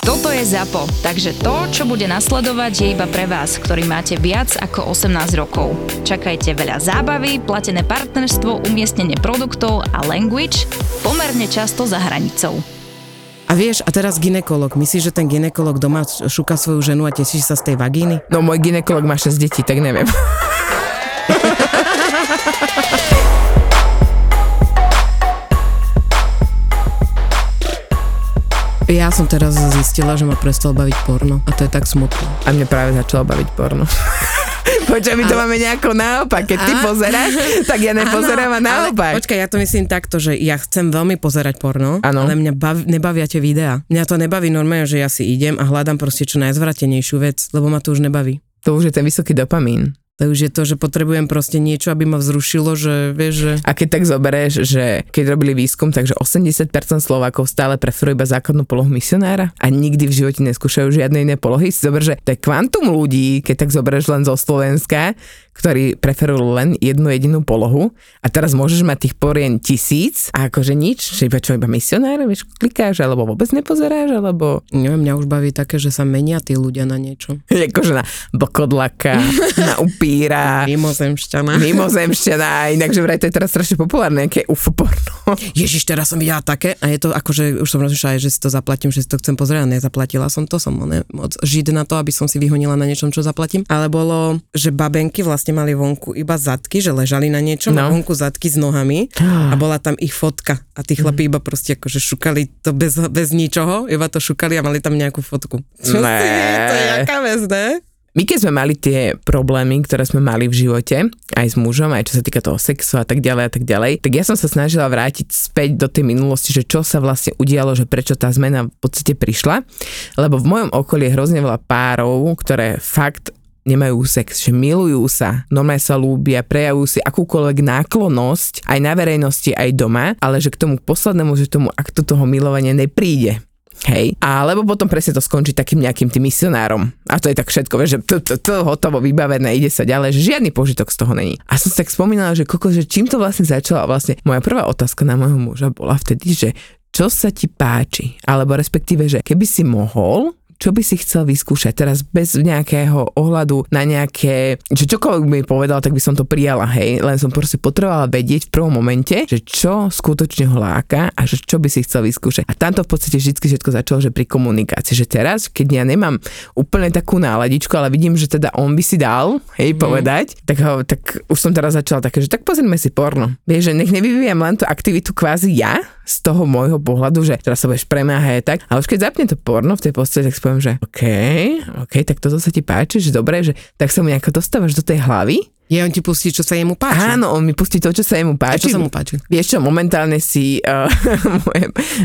Toto je ZAPO, takže to, čo bude nasledovať, je iba pre vás, ktorý máte viac ako 18 rokov. Čakajte veľa zábavy, platené partnerstvo, umiestnenie produktov a language pomerne často za hranicou. A vieš, a teraz gynekolog. Myslíš, že ten gynekolog doma šuka svoju ženu a teší sa z tej vagíny? No, môj gynekolog má 6 detí, tak neviem. Ja som teraz zistila, že ma prestal baviť porno a to je tak smutné. A mne práve začalo baviť porno. Počkaj, my to máme nejako naopak. Keď ty pozeráš, tak ja nepozerám a naopak. Počkaj, ja to myslím takto, že ja chcem veľmi pozerať porno, ale mňa nebavia tie videá. Mňa to nebaví normálne, že ja si idem a hľadám proste čo najzvratenejšiu vec, lebo ma to už nebaví. To už je ten vysoký dopamín. To už je to, že potrebujem proste niečo, aby ma vzrušilo, že vieš, že... A keď tak zoberieš, že keď robili výskum, takže 80% Slovákov stále preferujú iba základnú polohu misionára a nikdy v živote neskúšajú žiadne iné polohy. Si zober, že to je kvantum ľudí, keď tak zoberieš len zo Slovenska, ktorí preferujú len jednu jedinú polohu a teraz môžeš mať tých porien 1000 a akože nič, že iba čo, iba misionára, vieš, klikáš, alebo vôbec nepozeráš, alebo... Neviem, mňa už baví také, že sa menia tí ľudia na niečo. Akože na bokodlaka, na upí. Mimozemšťana, inakže vraj to je teraz strašne populárne, aké UFO porno. Ježiš, teraz som videla také a je to akože, už som rozmýšľala, že si to zaplatím, že si to chcem pozrieť, nezaplatila som to, moc žid na to, aby som si vyhonila na niečom, čo zaplatím, ale bolo, že babenky vlastne mali vonku iba zadky, že ležali na niečom, no. Vonku zadky s nohami a bola tam ich fotka a tí chlapi iba proste akože šukali to bez ničoho, iba to šukali a mali tam nejakú fotku. Čo si je, to je jaká vec, ne? My keď sme mali tie problémy, ktoré sme mali v živote, aj s mužom, aj čo sa týka toho sexu a tak ďalej, tak ja som sa snažila vrátiť späť do tej minulosti, že čo sa vlastne udialo, že prečo tá zmena v podstate prišla, lebo v mojom okolí je hrozne veľa párov, ktoré fakt nemajú sex, že milujú sa, normálne sa ľúbia, prejavujú si akúkoľvek náklonnosť, aj na verejnosti, aj doma, ale že k tomu poslednému, že tomu aktu toho milovania nepríde. Hej. Alebo potom presne to skončí takým nejakým tým misionárom. A to je tak všetko, vieš, že hotovo, vybavené, ide sa ďalej, že žiadny požitok z toho není. A som si tak spomínala, že že čím to vlastne začalo. Vlastne moja prvá otázka na môjho muža bola vtedy, že čo sa ti páči? Alebo respektíve, že keby si mohol, čo by si chcel vyskúšať teraz bez nejakého ohľadu na nejaké, že čokoľvek by mi povedal, tak by som to prijala, hej, len som proste potrebovala vedieť v prvom momente, že čo skutočne ho láka a že čo by si chcel vyskúšať. A tamto v podstate vždy všetko začalo, že pri komunikácii, že teraz, keď ja nemám úplne takú náladičku, ale vidím, že teda on by si dal, hej, povedať, tak už som teraz začala také, že tak pozrime si porno. Vieš, že nech nevyvíjam len tú aktivitu kvázi ja z toho môjho pohľadu, že teraz sa budeš premáhať tak, ale už keď zapne to porno v tej posteli, tak že OK, tak toto sa ti páči, že dobre, že tak sa mu nejako dostávaš do tej hlavy. Ja on ti pustí, čo sa jemu páči. Áno, on mi pustí to, čo sa jemu páči. A čo sa mu páči? Vieš čo, momentálne si,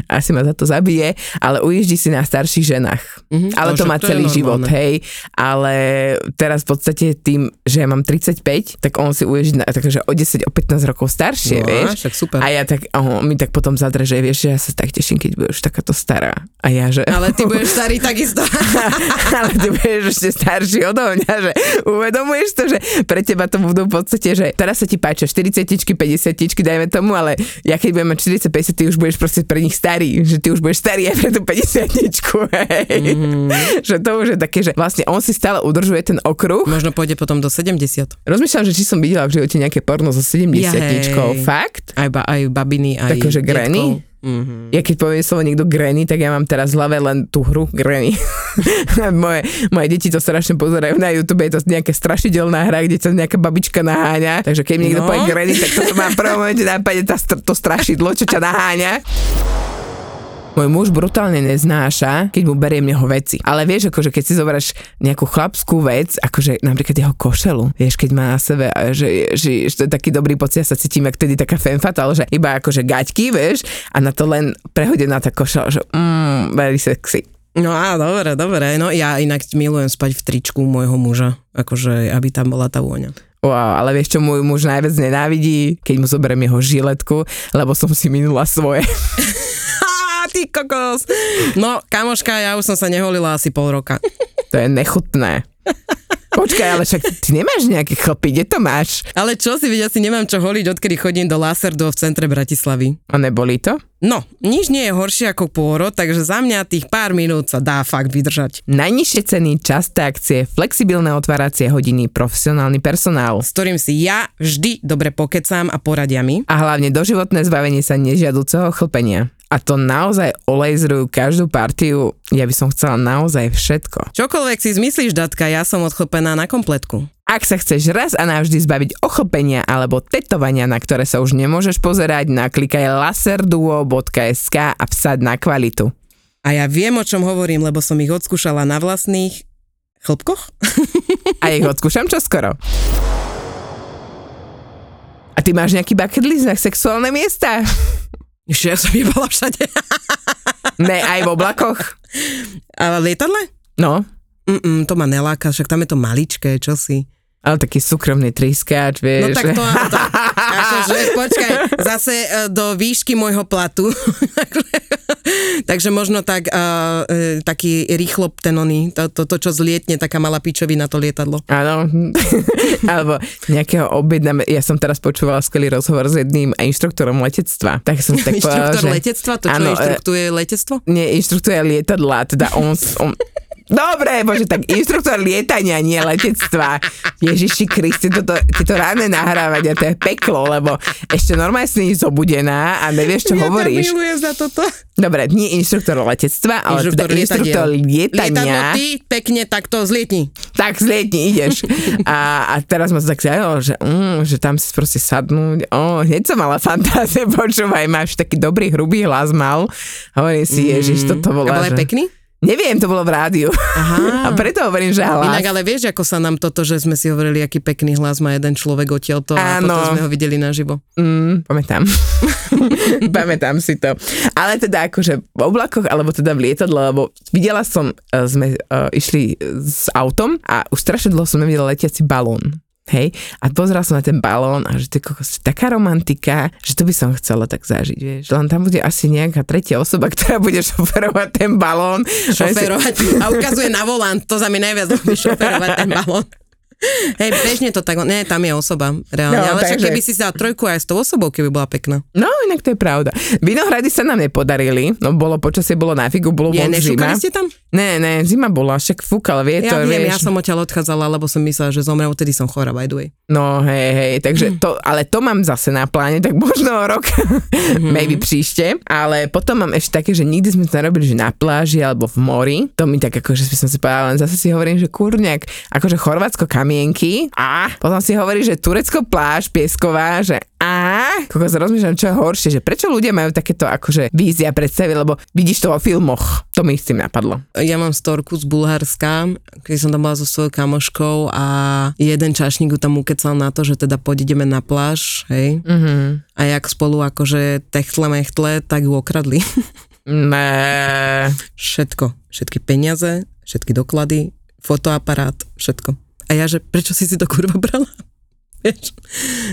asi ma za to zabije, ale ujíždi si na starších ženách. Mm-hmm, ale to má celý život, hej. Ale teraz v podstate tým, že ja mám 35, tak on si ujíždi takže o 10, o 15 rokov staršie, no, vieš. Však super. A ja tak, mi tak potom zadre, že vieš, že ja sa tak teším, keď budeš takáto stará. A ja, že... Ale ty budeš starý takisto. Ale ty budeš ešte starší odo mňa, že uvedomuješ to, že pre teba to budú v podstate, že teraz sa ti páčia 40-tičky, 50-tičky, dajme tomu, ale ja keď budem mať 40-50, ty už budeš proste pre nich starý, že ty už budeš starý aj pre tú 50-tičku, hej. Mm. Že to už je také, že vlastne on si stále udržuje ten okruh. Možno pôjde potom do 70. Rozmýšľam, že či som videla v živote nejaké porno so 70-tičkou, fakt? Aj babiny, aj takože granny. Mm-hmm. Ja keď poviem slovo niekto granny, tak ja mám teraz v hlave len tú hru granny. moje deti to strašne pozerajú na YouTube, je to nejaká strašidelná hra, kde sa nejaká babička naháňa, takže keď mi niekto povie granny, tak to má v prvom momente nápadne to strašidlo, čo ťa naháňa. Môj muž brutálne neznáša, keď mu beriem jeho veci. Ale vieš, akože keď si zoberieš nejakú chlapskú vec, akože napríklad jeho košelu, vieš, keď má na sebe, že to je taký dobrý pocit, ja sa cítim, jak tedy taká fanfatal, že iba akože gaťky, vieš, a na to len prehodená tá košela, že very sexy. No á, dobre, no ja inak milujem spať v tričku môjho muža, akože aby tam bola tá vôňa. wow, ale vieš čo môj muž najviac nenávidí, keď mu zoberiem jeho žiletku, lebo som si minula svoje. Ty kokos. No, kamoška, ja už som sa neholila asi pol roka. To je nechutné. Počkaj, ale však ty nemáš nejaký chlpy, kde to máš? Ale čo si vidieť, asi nemám čo holiť, odkedy chodím do Laser Duo v centre Bratislavy. A nebolí to? No, nič nie je horšie ako pôrod, takže za mňa tých pár minút sa dá fakt vydržať. Najnižšie ceny, časté akcie, flexibilné otváracie hodiny, profesionálny personál. S ktorým si ja vždy dobre pokecám a poradia mi. A hlavne doživotné zbavenie sa nežiaduceho chlpenia. A to naozaj olejzrujú každú partiu, ja by som chcela naozaj všetko. Čokoľvek si zmyslíš, datka, ja som odchlpená na kompletku. Ak sa chceš raz a navždy zbaviť ochlpenia alebo tetovania, na ktoré sa už nemôžeš pozerať, naklikaj laserduo.sk a vsaď na kvalitu. A ja viem, o čom hovorím, lebo som ich odskúšala na vlastných chlpkoch. A ich odskúšam čoskoro. A ty máš nejaký bucket list na sexuálne miesta? Ešte ja som jebala všade. Ne, aj v oblakoch. Ale lietadle? No. To ma neláka, však tam je to maličké, čo si. Ale taký súkromný trískač, vieš. No tak to, akože, počkaj, zase do výšky môjho platu. Takže možno tak, taký rýchlo ptenoný, to, čo zlietne, taká malá pičovina to lietadlo. Áno, alebo nejakého obeda, ja som teraz počúvala skvelý rozhovor s jedným inštruktorom letectva. Tak som tak povedala, inštruktor letectva? To, čo áno, inštruktuje letectvo? Nie, inštruktuje lietadla, teda on dobre, bože, tak inštruktor lietania, nie letectva. Ježiši Kriste, toto ráne nahrávať a to je peklo, lebo ešte normálne si nie zobudená a nevieš, čo ja hovoríš. Ja tam milujem za toto. Dobre, nie inštruktor letectva, ale inštruktor, teda inštruktor lietania. Lietadlo ty pekne takto zlietni. Tak zlietni, ideš. A teraz ma to tak zjavilo, že tam si proste sadnúť. Hneď som mala fantázie, počúvaj, máš taký dobrý, hrubý hlas mal. Hovorím si, Ježiš, toto volá. A bol aj pekný? Neviem, to bolo v rádiu. Aha. A preto hovorím, že hlas. Inak ale vieš, ako sa nám toto, že sme si hovorili, aký pekný hlas má jeden človek odtiaľto a potom sme ho videli naživo. Pamätám. Pamätám si to. Ale teda akože v oblakoch, alebo teda v lietadle, lebo videla som, sme išli s autom a už strašne dlho som nevidela letiaci balón. Hej, a pozrela som na ten balón a že to je taká romantika, že to by som chcela tak zažiť, vieš. Len tam bude asi nejaká tretia osoba, ktorá bude šoferovať ten balón. A ukazuje na volant, to za mi najviac bude šoferovať ten balón. Hej, bežne to tak, ne, tam je osoba, reálne, no, ale však keby si sa trojku aj s tou osobou, keby bola pekná. No, inak to je pravda. Vinohrady sa nám nepodarili, no bolo počasie, bolo na figu, bolo zima. Nešúkali ste tam? Ne, zima bola, však fúkal vietor, ja viem, vieš. Ja som odtiaľ odchádzala, lebo som myslela, že zomrem, odtedy som chorá, by the way. No, hej, takže to, ale to mám zase na pláne, tak možno rok, maybe príšte, ale potom mám ešte také, že nikdy sme to nerobili, že na pláži alebo v mori, to mi tak akože som si povedala, len zase si hovorím, že kurňak, akože Chorvátsko kamienky a potom si hovorí, že Turecko pláž, piesková, že koľko sa rozmýšľam, čo je horšie, že prečo ľudia majú takéto akože vízia predstavy, lebo vidíš to vo filmoch, to mi s tým napadlo. Ja mám storku z Bulharska, keď som tam bola so svojou kamoškou a jeden čašník tam ukecal na to, že teda pôjdeme na pláž, hej, a jak spolu akože techtle-mechtle, tak ju okradli. Ne. Všetko, všetky peniaze, všetky doklady, fotoaparát, všetko. A ja, že prečo si to kurva brala? Vieš?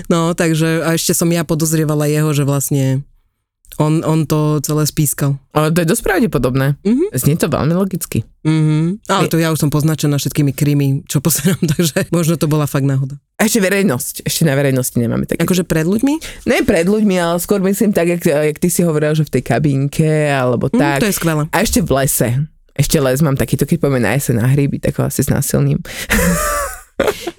No, takže a ešte som ja podozrievala jeho, že vlastne on to celé spískal. Ale to je dosť pravdepodobné. Znie to veľmi logicky. Ale to ja už som poznačená všetkými krími, čo pozerám, takže možno to bola fakt náhoda. A ešte verejnosť. Ešte na verejnosti nemáme také. Akože pred ľuďmi? Ne pred ľuďmi, ale skôr myslím tak, jak ty si hovorila, že v tej kabínke, alebo tak. To je skvelé. A ešte v lese. Ešte les mám takýto, keď poďme na jeseň na hríby, tak ho asi znásilním.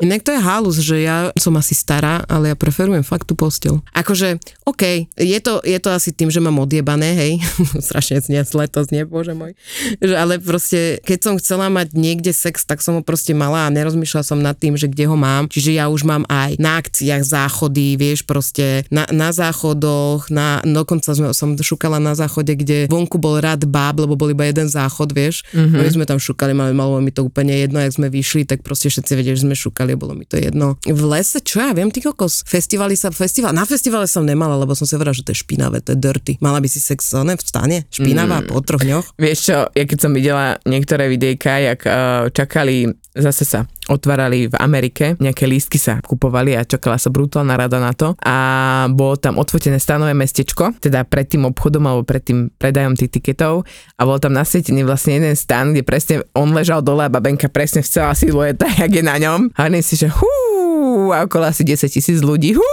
Inak to je halus, že ja som asi stará, ale ja preferujem fakt tú posteľ. Akože, okej, je to asi tým, že mám odjebané, hej, strašne to znie, bože môj, že, ale proste, keď som chcela mať niekde sex, tak som ho proste mala a nerozmýšľala som nad tým, že kde ho mám, čiže ja už mám aj na akciách záchody, vieš, proste na záchodoch, dokonca som šukala na záchode, kde vonku bol rad báb, lebo bol iba jeden záchod, vieš, my sme tam šukali, malo mi to úplne jedno, jak sme vyšli, tak proste všetci vedeli, že sme šukali, bolo mi to jedno. V lese, čo ja viem, ty kokos? Na festivale som nemala, lebo som si hovorila, že to je špinavé, to je dirty. Mala by si sex, ne, v stane? Špinavá po 3 dňoch? Vieš čo, ja keď som videla niektoré videjka, jak čakali Zase sa otvárali v Amerike, nejaké lístky sa kupovali a čakala sa brutálna rada na to a bolo tam odfotené stanové mestečko, teda pred tým obchodom alebo pred tým predajom tých tiketov a bol tam nasvietený vlastne jeden stan, kde presne on ležal dole a babenka presne vcelá silueta, jak je na ňom. A hovorím si, že hú, a okolo asi 10 000 ľudí, hú.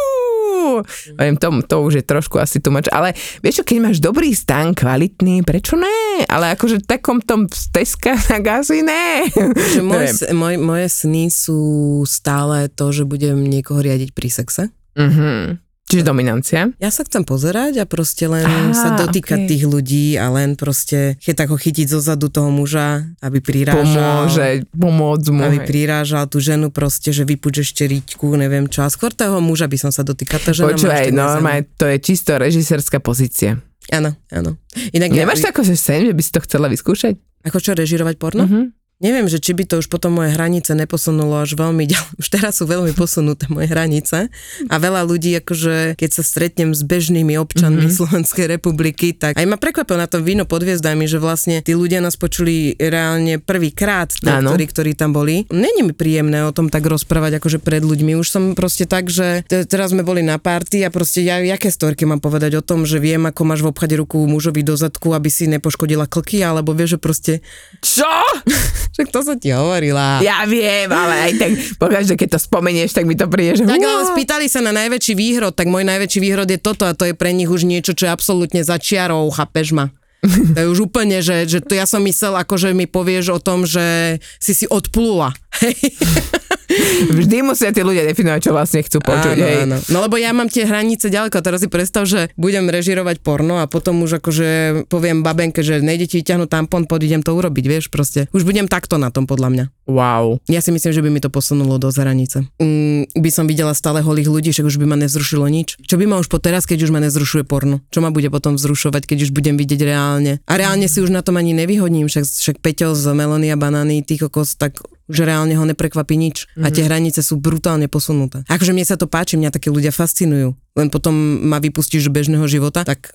Viem, to už je trošku asi too much, ale vieš čo, keď máš dobrý stan, kvalitný, prečo ne? Ale akože v takom tom Teska na gazi ne. Moje sny sú stále to, že budem niekoho riadiť pri sexe. Mhm. Čiže dominancia. Ja sa chcem pozerať a proste len sa dotýkať tých ľudí a len proste chytiť zozadu toho muža, aby prirážal. Pomôcť mu. Aby prirážal tú ženu proste, že vypúčeš čeričku, neviem čo. A skôr toho muža by som sa dotýkala. Počúvaj, normálne, to je čisto režisérska pozícia. Áno, áno. Inak nemáš to ako sen, že by si to chcela vyskúšať? Ako čo, režirovať porno? Mhm. Neviem, že či by to už potom moje hranice neposunulo až veľmi ďalej. Už teraz sú veľmi posunuté moje hranice a veľa ľudí, akože keď sa stretnem s bežnými občanmi Slovenskej republiky, tak aj ma prekvapilo na tom Víno pod hviezdami, že vlastne tí ľudia nás počuli reálne prvýkrát, ktorí tam boli. Není mi príjemné o tom tak rozprávať akože pred ľuďmi. Už som proste tak, že teraz sme boli na party a proste ja jaké storky mám povedať o tom, že viem, ako máš v obchade ruku mužovi do zadku, aby si nepoškodila klky, alebo vieš, že proste čo? Však to sa ti hovorila. Ja viem, ale aj tak pokaždé, keď to spomenieš, tak mi to príde, že... Tak ale spýtali sa na najväčší výhrod, tak môj najväčší výhrod je toto a to je pre nich už niečo, čo je absolútne za čiarou, chápeš ma? To je už úplne, že to ja som myslel, akože mi povieš o tom, že si odplula. Vždy musia tí ľudia definovať, čo vlastne chcú počuť. Áno. No lebo ja mám tie hranice ďaleko, teraz si predstav, že budem režirovať porno a potom už akože poviem babenke, že nejde ti vyťahnuť tampon, idem to urobiť, vieš, proste. Už budem takto na tom, podľa mňa. Wow. Ja si myslím, že by mi to posunulo do hranice. By som videla stále holých ľudí, však už by ma nezrušilo nič. Čo by ma už po teraz, keď už ma nezrušuje porno? Čo ma bude potom vzrušovať, keď už budem vidieť reálne? A reálne si už na tom ani nevyhodním, však Peťo z Melóny a Banány, ty kokos, tak že reálne ho neprekvapí nič. Mm-hmm. A tie hranice sú brutálne posunuté. Akože mne sa to páči, mňa takí ľudia fascinujú. Len potom ma vypustíš do bežného života, tak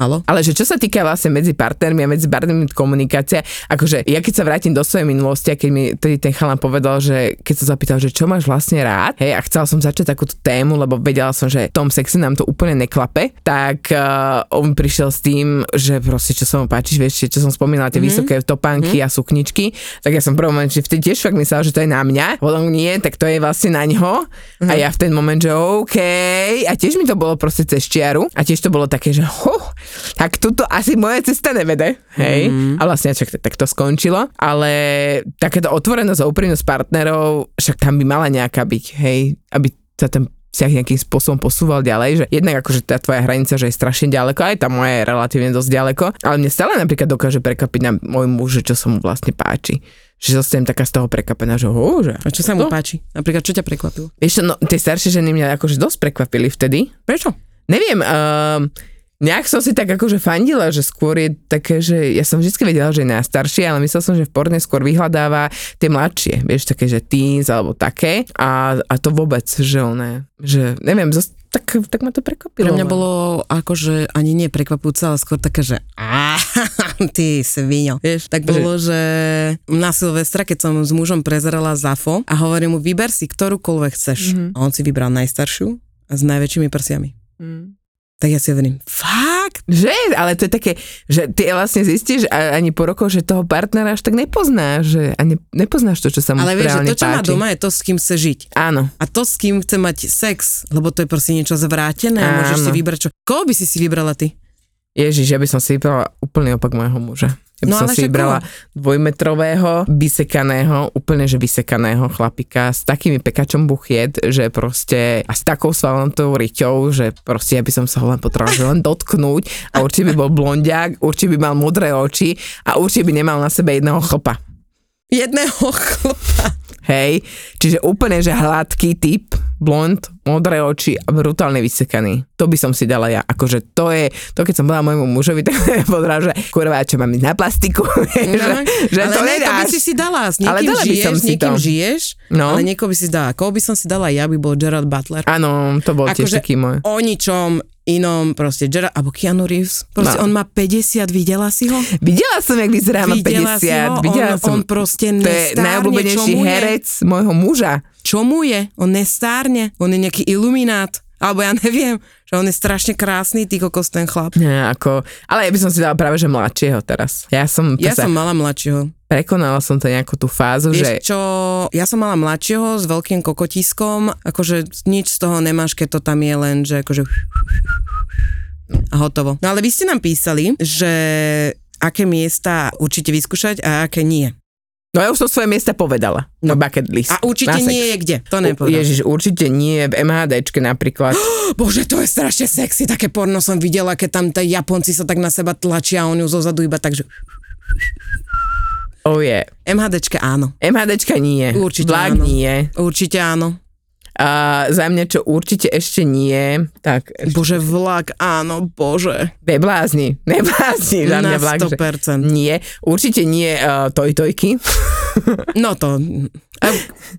haló? Ale že čo sa týka vlastne medzi partnermi a medzi partnermi komunikácia, akože ja keď sa vrátim do svojej minulosti, a keď mi ten chalan povedal, že keď sa zapýtal, že čo máš vlastne rád, hej, a chcela som začať takúto tému, lebo vedela som, že v tom sexe nám to úplne neklape, tak on prišiel s tým, že proste čo sa mu páči, vieš, čo som spomínala, tie vysoké topánky a sukničky, tak ja som v prvom momente vtedy tiež fakt myslela, že to je na mňa, potom nie, tak to je vlastne na ňo. A ja v ten moment, že OK, a tiež mi to bolo proste cez čiaru, a tiež to bolo také, že tak tuto asi moja cesta nevede, hej? A vlastne však tak to skončilo, ale takéto otvorenosť a úprimnosť partnerov, však tam by mala nejaká byť, hej? Aby sa ten vzťah nejakým spôsobom posúval ďalej, že jednak akože tá tvoja hranica, že je strašne ďaleko, aj tá moja je relatívne dosť ďaleko, ale mne stále napríklad dokáže prekvapiť na môj muž, že čo sa mu vlastne páči. Že zostanem taká z toho prekvapená, že hože. A čo sa mu páči? Napríklad, čo ťa prekvapilo? Vieš čo, no tie staršie ženy mňa akože dosť prekvapili vtedy. Prečo? Neviem, nejak som si tak akože fandila, že skôr je také, že ja som vždy vedela, že je najstaršie, ale myslel som, že v porne skôr vyhľadáva tie mladšie, vieš, také, že teens alebo také a to vôbec, že ona, že neviem, tak ma to prekvapilo. Pre mňa bolo akože ani nie prekvapujúce, ale skôr také, že ty sviňo, vieš, tak bolo, že na Silvestra, keď som s mužom prezerala ZAPO a hovorím mu, vyber si ktorúkoľvek chceš. A on si vybral najstaršiu a s najväčšími prsiami. Tak ja si hovorím, fakt? Že? Ale to je také, že ty vlastne zistíš ani po rokoch, že toho partnera až tak nepoznáš, že ani nepoznáš to, čo sa mu reálne páči. Ale vieš, že to, čo má doma, je to, s kým chce žiť. Áno. A to, s kým chce mať sex, lebo to je proste niečo zvrátené. Áno. A môžeš si vybrať čo. Koho by si si vybrala ty? Ježiš, ja by som si vybrala úplný opak môjho muža. Ja by som si vybrala dvojmetrového, vysekaného, úplne že vysekaného chlapika s takými pekačom buchiet, že proste a s takou svalnatou riťou, že proste ja by som sa ho len potrebovala len dotknúť a určite by bol blondiak, určite by mal modré oči a určite by nemal na sebe jedného chlpa. Jedného chlpa. Hej, čiže úplne že hladký typ, blond, modré oči a brutálne vysekaný. To by som si dala ja. Akože to je, to keď som bola môjmu mužovi, tak mi podráža, kurva, čo mám ísť na plastiku? No, že ale to nedáš. Ale to by si si dala. S niekým žiješ, s niekým žiješ, no. Ale niekoho by si dala. Koho by som si dala ja, by bol Gerard Butler. Áno, to bol tiež taký môj. O ničom inom, proste Gerard, alebo Keanu Reeves. Proste no. On má 50, videla si ho? Videla som, jak vyzerá na 50. Videla som. On proste nestárne. To je najobľúbenejší herec môjho muža. Čo mu je? On nestárne. On je nejaký iluminát. Alebo ja neviem, že on je strašne krásny, ty kokos, ten chlap. Nie, ako, ale ja by som si dala práve, že mladšieho teraz. Ja som mala mladšieho. Prekonala som to nejakú tú fázu, vieš, že... čo, ja som mala mladšieho s veľkým kokotiskom, akože nič z toho nemáš, keď to tam je len, že akože... A hotovo. No ale vy ste nám písali, že aké miesta určite vyskúšať a aké nie. No ja už som svoje miesta povedala. No bucket list. A určite nie je kde. To nepovedala. Ježiš, určite nie je v MHDčke napríklad. Bože, to je strašne sexy. Také porno som videla, keď tam tí Japonci sa tak na seba tlačia a on ju zozadu iba tak, že... Oh yeah. MHDčka áno. MHDčka nie. Určite Vlak áno. Nie. Určite áno. A za mňa, čo určite ešte nie, tak... Bože, vlak, áno, bože. Neblázni, za mňa vlak, 100%. Nie, určite nie tojtojky. No to,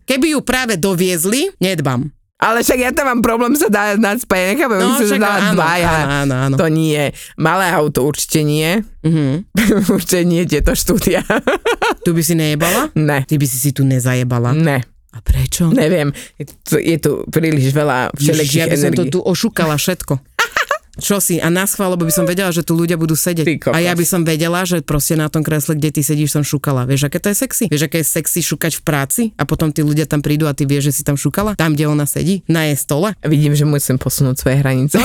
keby ju práve doviezli, nedbám. Ale však ja tam mám problém sa dať na spájne, nechápem, no, som dala dvaja. Áno. To nie. Malé auto určite nie. Mm-hmm. Určite nie tieto štúdia. Tu by si nejebala? Ne. Ty by si tu nezajebala? Ne. A prečo? Neviem, je tu príliš veľa všelijakých energií. Ja by som to tu ošukala všetko. Čo si? A naschvál, lebo by som vedela, že tu ľudia budú sedieť. A ja by som vedela, že proste na tom kresle, kde ty sedíš, som šukala. Vieš, aké to je sexy? Vieš, aké je sexy šukať v práci? A potom tí ľudia tam prídu a ty vieš, že si tam šukala? Tam, kde ona sedí? Na jej stole? Vidím, že musím posunúť svoje hranice. To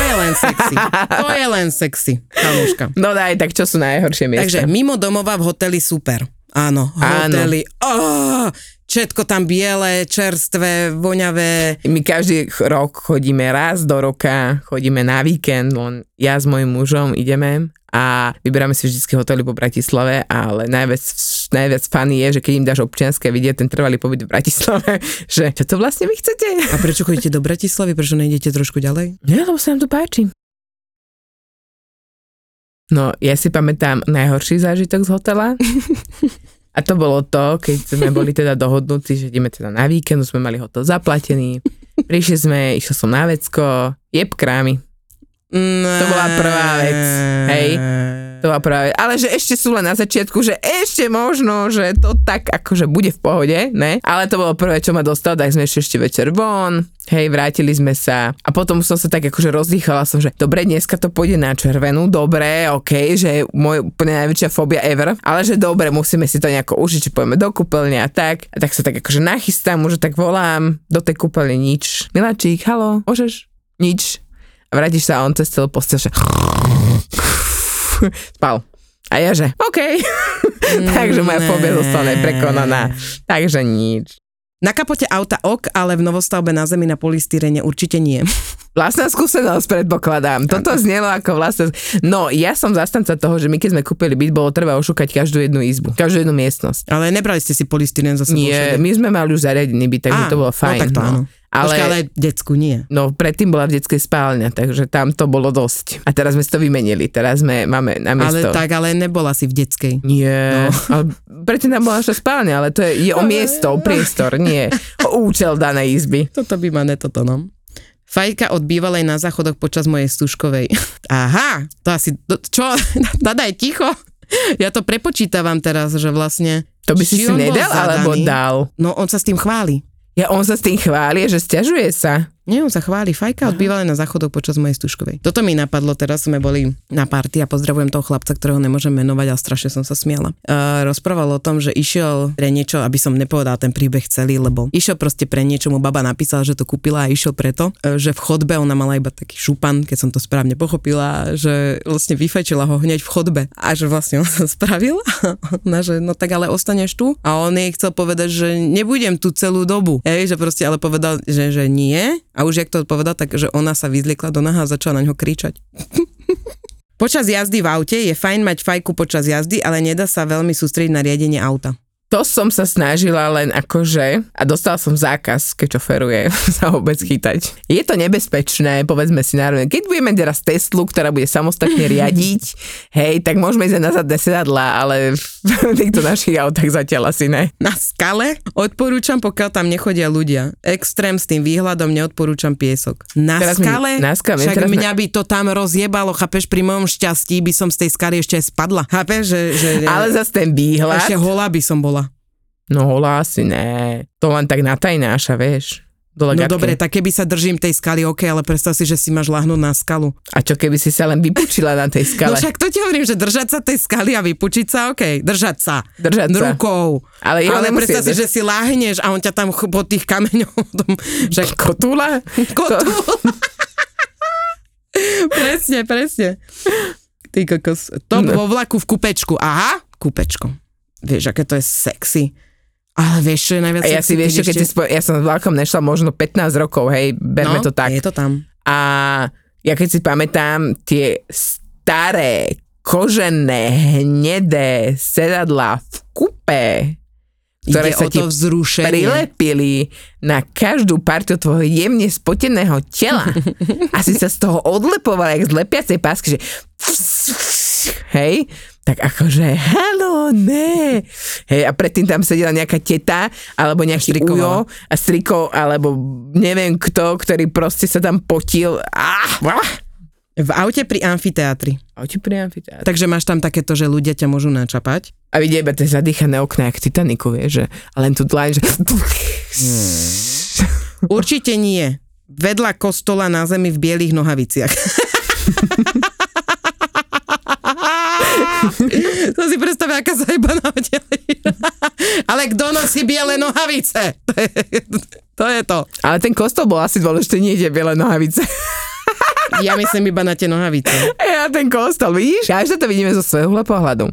je len sexy. Kamoška. No daj, tak čo sú najhoršie miesta? Takže mimo domova v hoteli super. Áno, hotely. Áno. Všetko tam biele, čerstvé, voňavé. My každý rok chodíme raz do roka, chodíme na víkend, len ja s mojím mužom ideme a vyberáme si vždycky hotely po Bratislave, ale najviac funny je, že keď im dáš občianske, vidieť ten trvalý pobyt v Bratislave, že čo to vlastne vy chcete? A prečo chodíte do Bratislavy, prečo nejdete trošku ďalej? Nie, lebo sa nám tu páči. No, ja si pamätám najhorší zážitok z hotela. A to bolo to, keď sme boli teda dohodnutí, že ideme teda na víkend, sme mali hotel zaplatený. Prišli sme, išla som na vecko, jeb krámy. To bola prvá vec, hej. To bola prvá vec. Ale že ešte sú len na začiatku, že ešte možno, že to tak akože bude v pohode, ne? Ale to bolo prvé, čo ma dostal, tak sme ešte večer von, hej, vrátili sme sa. A potom som sa tak akože rozdýchala som, že dobre, dneska to pôjde na červenú, dobre, okej, že môj úplne najväčšia fóbia ever, ale že dobre, musíme si to nejako užiť, že pôjdeme do kúpeľne a tak sa tak akože nachystám, už tak volám do tej kúpeľne nič. Miláčik, haló, môžeš? Nič. A vrátiš sa a on cez celú postel, že spal. A ja, že okej. Takže moja fóbia zostala neprekonaná. Takže nič. Na kapote auta ok, ale v novostavbe na zemi na polystyrene určite nie. Vlastná skúsenosť predpokladám. Toto znelo ako vlastná... No, ja som zastanca toho, že my keď sme kúpili byt, bolo treba ošúkať každú jednu izbu, každú jednu miestnosť. Ale nebrali ste si polystyren za sebou? Nie, my sme mali už zariadený byt, takže to bolo fajn. No, tak to áno. Ale v decku nie. No, predtým bola v detskej spálňa, takže tam to bolo dosť. A teraz sme si to vymenili, teraz máme na miesto. Ale tak, ale nebola si v detskej. Nie, no. Ale predtým tam bola naša spálňa, ale to je o miesto, o priestor, nie o účel danej izby. Toto by ma netoto, no. Fajka od bývalej na záchodoch počas mojej stužkovej. Aha, to asi, čo? Dadaj, ticho. Ja to prepočítavam teraz, že vlastne... To by si nedal, alebo dal? No, on sa s tým chváli. Ja, on sa s tým chváli, že sťažuje sa. Nie, on sa chváli. Fajka odbývala na záchodoch počas mojej stužkovej. Toto mi napadlo, teraz sme boli na party a pozdravujem toho chlapca, ktorého nemôžem menovať, ale strašne som sa smiala. Rozprával o tom, že išiel pre niečo, aby som nepovedala ten príbeh celý, lebo išiel proste pre niečo, mu baba napísala, že to kúpila a išiel preto, že v chodbe ona mala iba taký šupan, keď som to správne pochopila, že vlastne vyfečila ho hneď v chodbe a že vlastne on sa spravil. Ona, že no tak ale ostaneš tu a on jej chcel povedať, že nebudem tu celú dobu. Hej, že proste ale povedal, že nie. A už jak to odpovedal, tak že ona sa vyzliekla do naha a začala na ňo kričať. Počas jazdy v aute je fajn mať fajku počas jazdy, ale nedá sa veľmi sústrediť na riadenie auta. To som sa snažila len akože a dostala som zákaz, keď šoferuje sa obec chytať. Je to nebezpečné, povedzme si národne. Keď budeme teraz Teslu, ktorá bude samostatne riadiť, hej, tak môžeme ísť na zadné sedadlá, ale v týchto našich autách zatiaľ asi ne. Na skale odporúčam, pokiaľ tam nechodia ľudia. Extrém s tým výhľadom neodporúčam piesok. Na teraz skale? Však mňa by to tam rozjebalo, chápeš, pri mojom šťastí by som z tej skaly ešte spadla. Chápeš, že ale zas ten výhľad. Ešte holá by som bola. No holá asi ne. To len tak natajnáša, vieš. No dobre, tak keby sa držím tej skaly, ok, ale predstav si, že si máš ľahnúť na skalu. A čo keby si sa len vypučila na tej skale? No však to ti hovorím, že držať sa tej skaly a vypučiť sa, ok, držať sa. Držať sa. Rukou. Ale predstav si, že si láhneš a on ťa tam po tých kameňov. Že... Kotula? Kotula. Presne, presne. Ty kokos. To vo vlaku v kupečku. Aha, kupečko. Vieš, aké to je sexy. Ale vieš, čo je najviac sexy? Ja si vieš, čo, keď ešte... ja som vlakom nešla možno 15 rokov, hej, berme to tak. No, je to tam. A ja keď si pamätám tie staré, kožené, hnedé sedadlá v kupe, ktoré ide sa ti prilepili na každú partiu tvojho jemne spoteného tela. A si sa z toho odlepovala, jak z lepiacej pásky, že hej, tak akože hello, ne. Hej, a predtým tam sedela nejaká teta, alebo nejaký ujo a striko, alebo neviem kto, ktorý proste sa tam potil. V aute pri amfiteátri. Takže máš tam takéto, že ľudia ťa môžu načapať. A vidie iba tie zadýchané okná, jak Titaniku, vieš, že len tu dlaň, že... Určite nie. Vedľa kostola na zemi v bielých nohaviciach. Som si predstavila, aká zajeba na oddelí. Ale kto nosí biele nohavice? To je to. Ale ten kostol bol asi dôležitý, nie tie biele nohavice. Ja myslím iba na tie nohavice. Ja ten kostol, vidíš? Ja ešte to vidíme zo svojho pohľadu.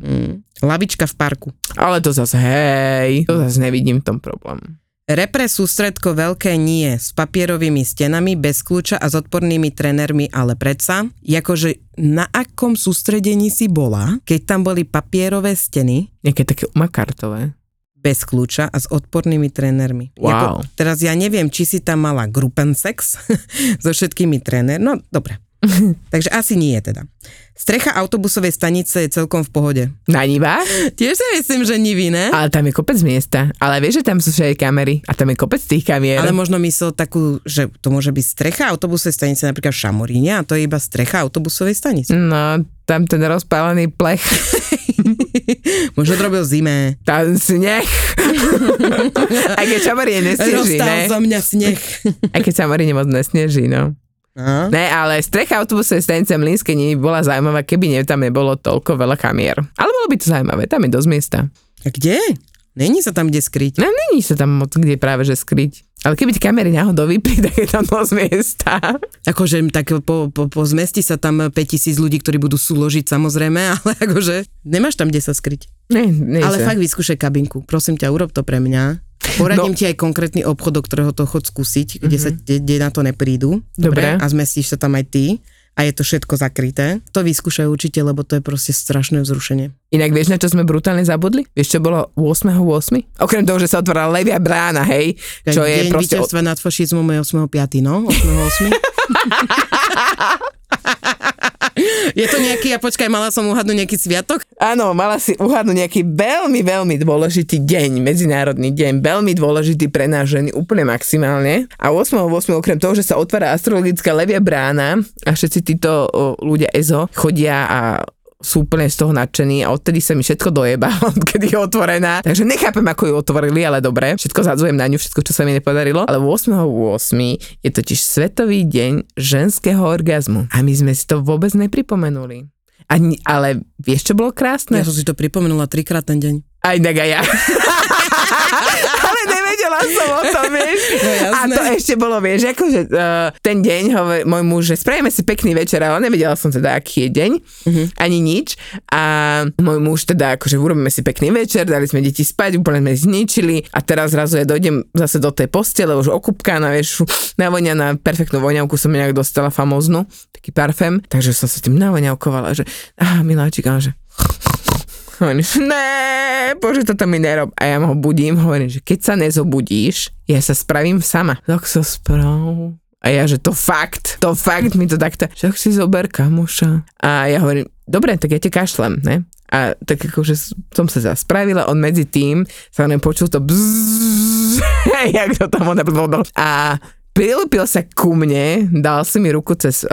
Lavička v parku. Ale to zase, hej, to zase nevidím v tom problém. Repre sústredko veľké nie, s papierovými stenami, bez kľúča a s odpornými trénermi, ale predsa, akože na akom sústredení si bola, keď tam boli papierové steny? Nejaké také umakartové. Bez kľúča a s odpornými trénermi. Wow. Jako, teraz ja neviem, či si tam mala grupensex so všetkými trénermi, no dobre. Takže asi nie je teda. Strecha autobusovej stanice je celkom v pohode. Na nivách? Tiež si myslím, že nivy, ne? Ale tam je kopec miesta. Ale vieš, že tam sú všetky kamery a tam je kopec tých kamier. Ale možno myslel takú, že to môže byť strecha autobusovej stanice napríklad v Šamoríne a to je iba strecha autobusovej stanice. No, tam ten rozpálený plech. Možno to robil zime. Tam sneh. Aj keď Šamoríne nesneží, ne? Roztal zo mňa sneh. Aj keď Šamoríne moc nesneží, no. Aha. Ne, ale strecha autobusovej stanice Mlynskej nie bola zaujímavá, keby tam nebolo toľko veľa kamier. Ale bolo by to zaujímavé, tam je dosť miesta. A kde? Není sa tam kde skryť. No, není sa tam moc kde práve že skryť. Ale keby tie kamery náhodou vypli, tak je tam dosť miesta. Akože tak po zmesti sa tam 5000 ľudí, ktorí budú súložiť samozrejme, ale akože nemáš tam kde sa skryť. Ne, ale fakt vyskúšaj kabinku. Prosím ťa, urob to pre mňa. Poradím ti aj konkrétny obchod, do ktorého to chod skúsiť, kde na to neprídu. Dobre. A zmestíš sa tam aj ty. A je to všetko zakryté. To vyskúšaj určite, lebo to je proste strašné vzrušenie. Inak vieš, na čo sme brutálne zabudli? Vieš, čo bolo 8.8? Okrem toho, že sa otvorila Levia brána, hej? Čo je proste... Deň víťazstva nad fašizmom je 8.5, no? 8.8? Je to nejaký, mala som uhadnúť nejaký sviatok? Áno, mala si uhadnúť nejaký veľmi, veľmi dôležitý deň, medzinárodný deň, veľmi dôležitý pre nás ženy, úplne maximálne. A 8.8. okrem toho, že sa otvára astrologická Levia brána a všetci títo ľudia EZO chodia a sú úplne z toho nadšení a odtedy sa mi všetko dojeba, odkedy je otvorená. Takže nechápem, ako ju otvorili, ale dobre. Všetko zadzujem na ňu, všetko, čo sa mi nepodarilo. Ale 8.8. je totiž Svetový deň ženského orgazmu. A my sme si to vôbec nepripomenuli. Ale vieš, čo bolo krásne? Ja som si to pripomenula 3-krát ten deň. Aj tak aj ja. Ale nevedela som o tom, vieš. No, a to ešte bolo, vieš, akože ten deň hovoril môj muž, že spravíme si pekný večer, ale nevedela som teda, aký je deň, ani nič. A môj muž teda, akože urobíme si pekný večer, dali sme deti spať, úplne sme zničili a teraz zrazu ja dojdem zase do tej postele, už okúpkaná, vieš, navoňaná, perfektnú voňavku som nejak dostala famóznu, taký parfém, takže som sa tým navoňavkovala, že miláčik, ale že... Hovorím, že ne, bože, toto mi nerob. A ja ho budím, hovorím, že keď sa nezobudíš, ja sa spravím sama. Tak sa sprav. A ja, že to fakt mi to takto, však si zober kamoša. A ja hovorím, dobre, tak ja te kašlem, ne? A tak akože som sa zaspravila, on medzi tým sa mnou počul to bzzz, jak to tam odabl. A prilepil sa ku mne, dal si mi ruku cez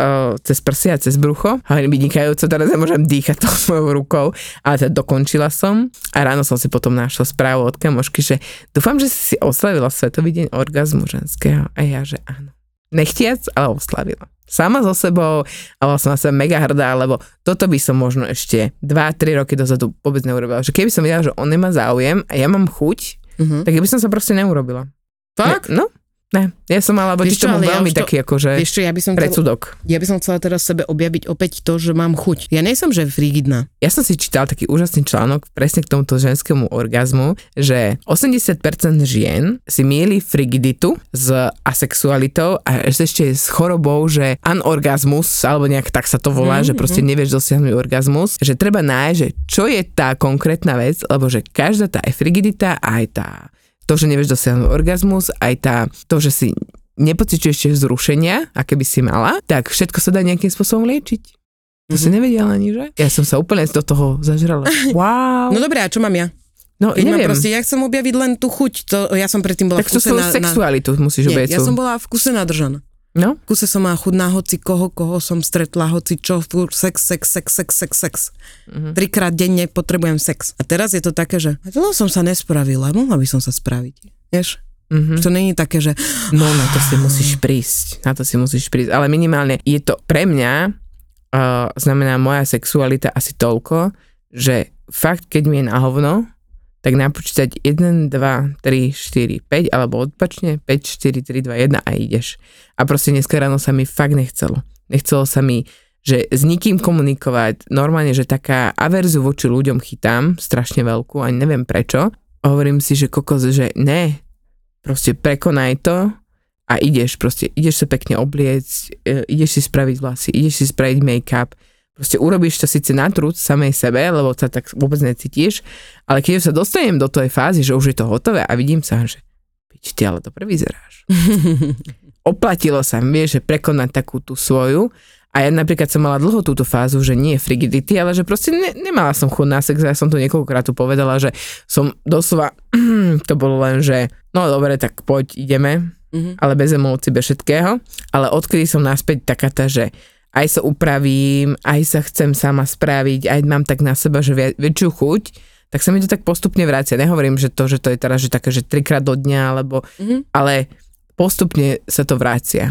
prsia a cez brucho. Hovorím, vynikajúco, teraz nemôžem dýchať tou svojou rukou. Ale teda dokončila som a ráno som si potom našla správu od kamošky, že dúfam, že si oslavila Svetový deň orgazmu ženského. A ja, že áno. Nechtiac, ale oslavila. Sama so sebou a vlastne som mega hrdá, lebo toto by som možno ešte 2-3 roky dozadu vôbec neurobila. Že keby som videla, že on nemá záujem a ja mám chuť, tak by som sa proste neurobila. Tak? No, ne. Ja som mala voči tomu veľmi taký akože predsudok. Ja by som chcela teraz sebe objaviť opäť to, že mám chuť. Ja nejsom, že frigidná. Ja som si čítala taký úžasný článok presne k tomuto ženskému orgazmu, že 80% žien si mieli frigiditu s asexualitou a ešte s chorobou, že anorgazmus, alebo nejak tak sa to volá, že proste nevieš dosiahnuť orgazmus, že treba nájsť, že čo je tá konkrétna vec, lebo že každá tá frigidita aj tá to, že nevieš dosiahnuť orgazmus, aj to, že si nepociťuješ vzrušenia, aké by si mala, tak všetko sa dá nejakým spôsobom liečiť. To si nevedela ani, že? Ja som sa úplne do toho zažrala. Wow. No dobré, a čo mám ja? No, neviem. Proste, ja chcem objaviť len tú chuť, to ja som predtým bola tak vkusená. Tak to sú sexualitu, musíš objaviť. Ja som bola v kuse nadržaná. No? V kuse som má chudná hoci koho som stretla, hoci čo, sex. Trikrát denne potrebujem sex. A teraz je to také, že no som sa nespravila, mohla by som sa spraviť. Vieš? To není také, že no na to si musíš prísť. Ale minimálne je to pre mňa, znamená moja sexualita asi toľko, že fakt, keď mi je na hovno, tak napočítať 1, 2, 3, 4, 5, alebo odpačne 5, 4, 3, 2, 1 a ideš. A proste dneska ráno sa mi fakt nechcelo. Nechcelo sa mi, že s nikým komunikovať, normálne, že taká averzu voči ľuďom chytám, strašne veľkú, ani neviem prečo. Hovorím si, že kokos, že ne, proste prekonaj to a ideš, proste ideš sa pekne obliecť, ideš si spraviť vlasy, ideš si spraviť make-up. Proste urobíš to síce na trúc samej sebe, lebo sa tak vôbec necítiš, ale keď sa dostanem do tej fázy, že už je to hotové a vidím sa, že pič, ty ale dobre vyzeráš. Oplatilo sa, vieš, že prekonať takú tú svoju a ja napríklad som mala dlho túto fázu, že nie frigidity, ale že proste nemala som chuť na sex, ja som to niekoľkokrát tu povedala, že som doslova, to bolo len, že no dobre, tak poď, ideme, ale bez emócií, bez všetkého, ale odkedy som naspäť taká tá, že aj sa upravím, aj sa chcem sama spraviť, aj mám tak na seba, že väčšiu chuť, tak sa mi to tak postupne vracia. Nehovorím, že to je teraz že také, že 3-krát do dňa, alebo, ale postupne sa to vracia.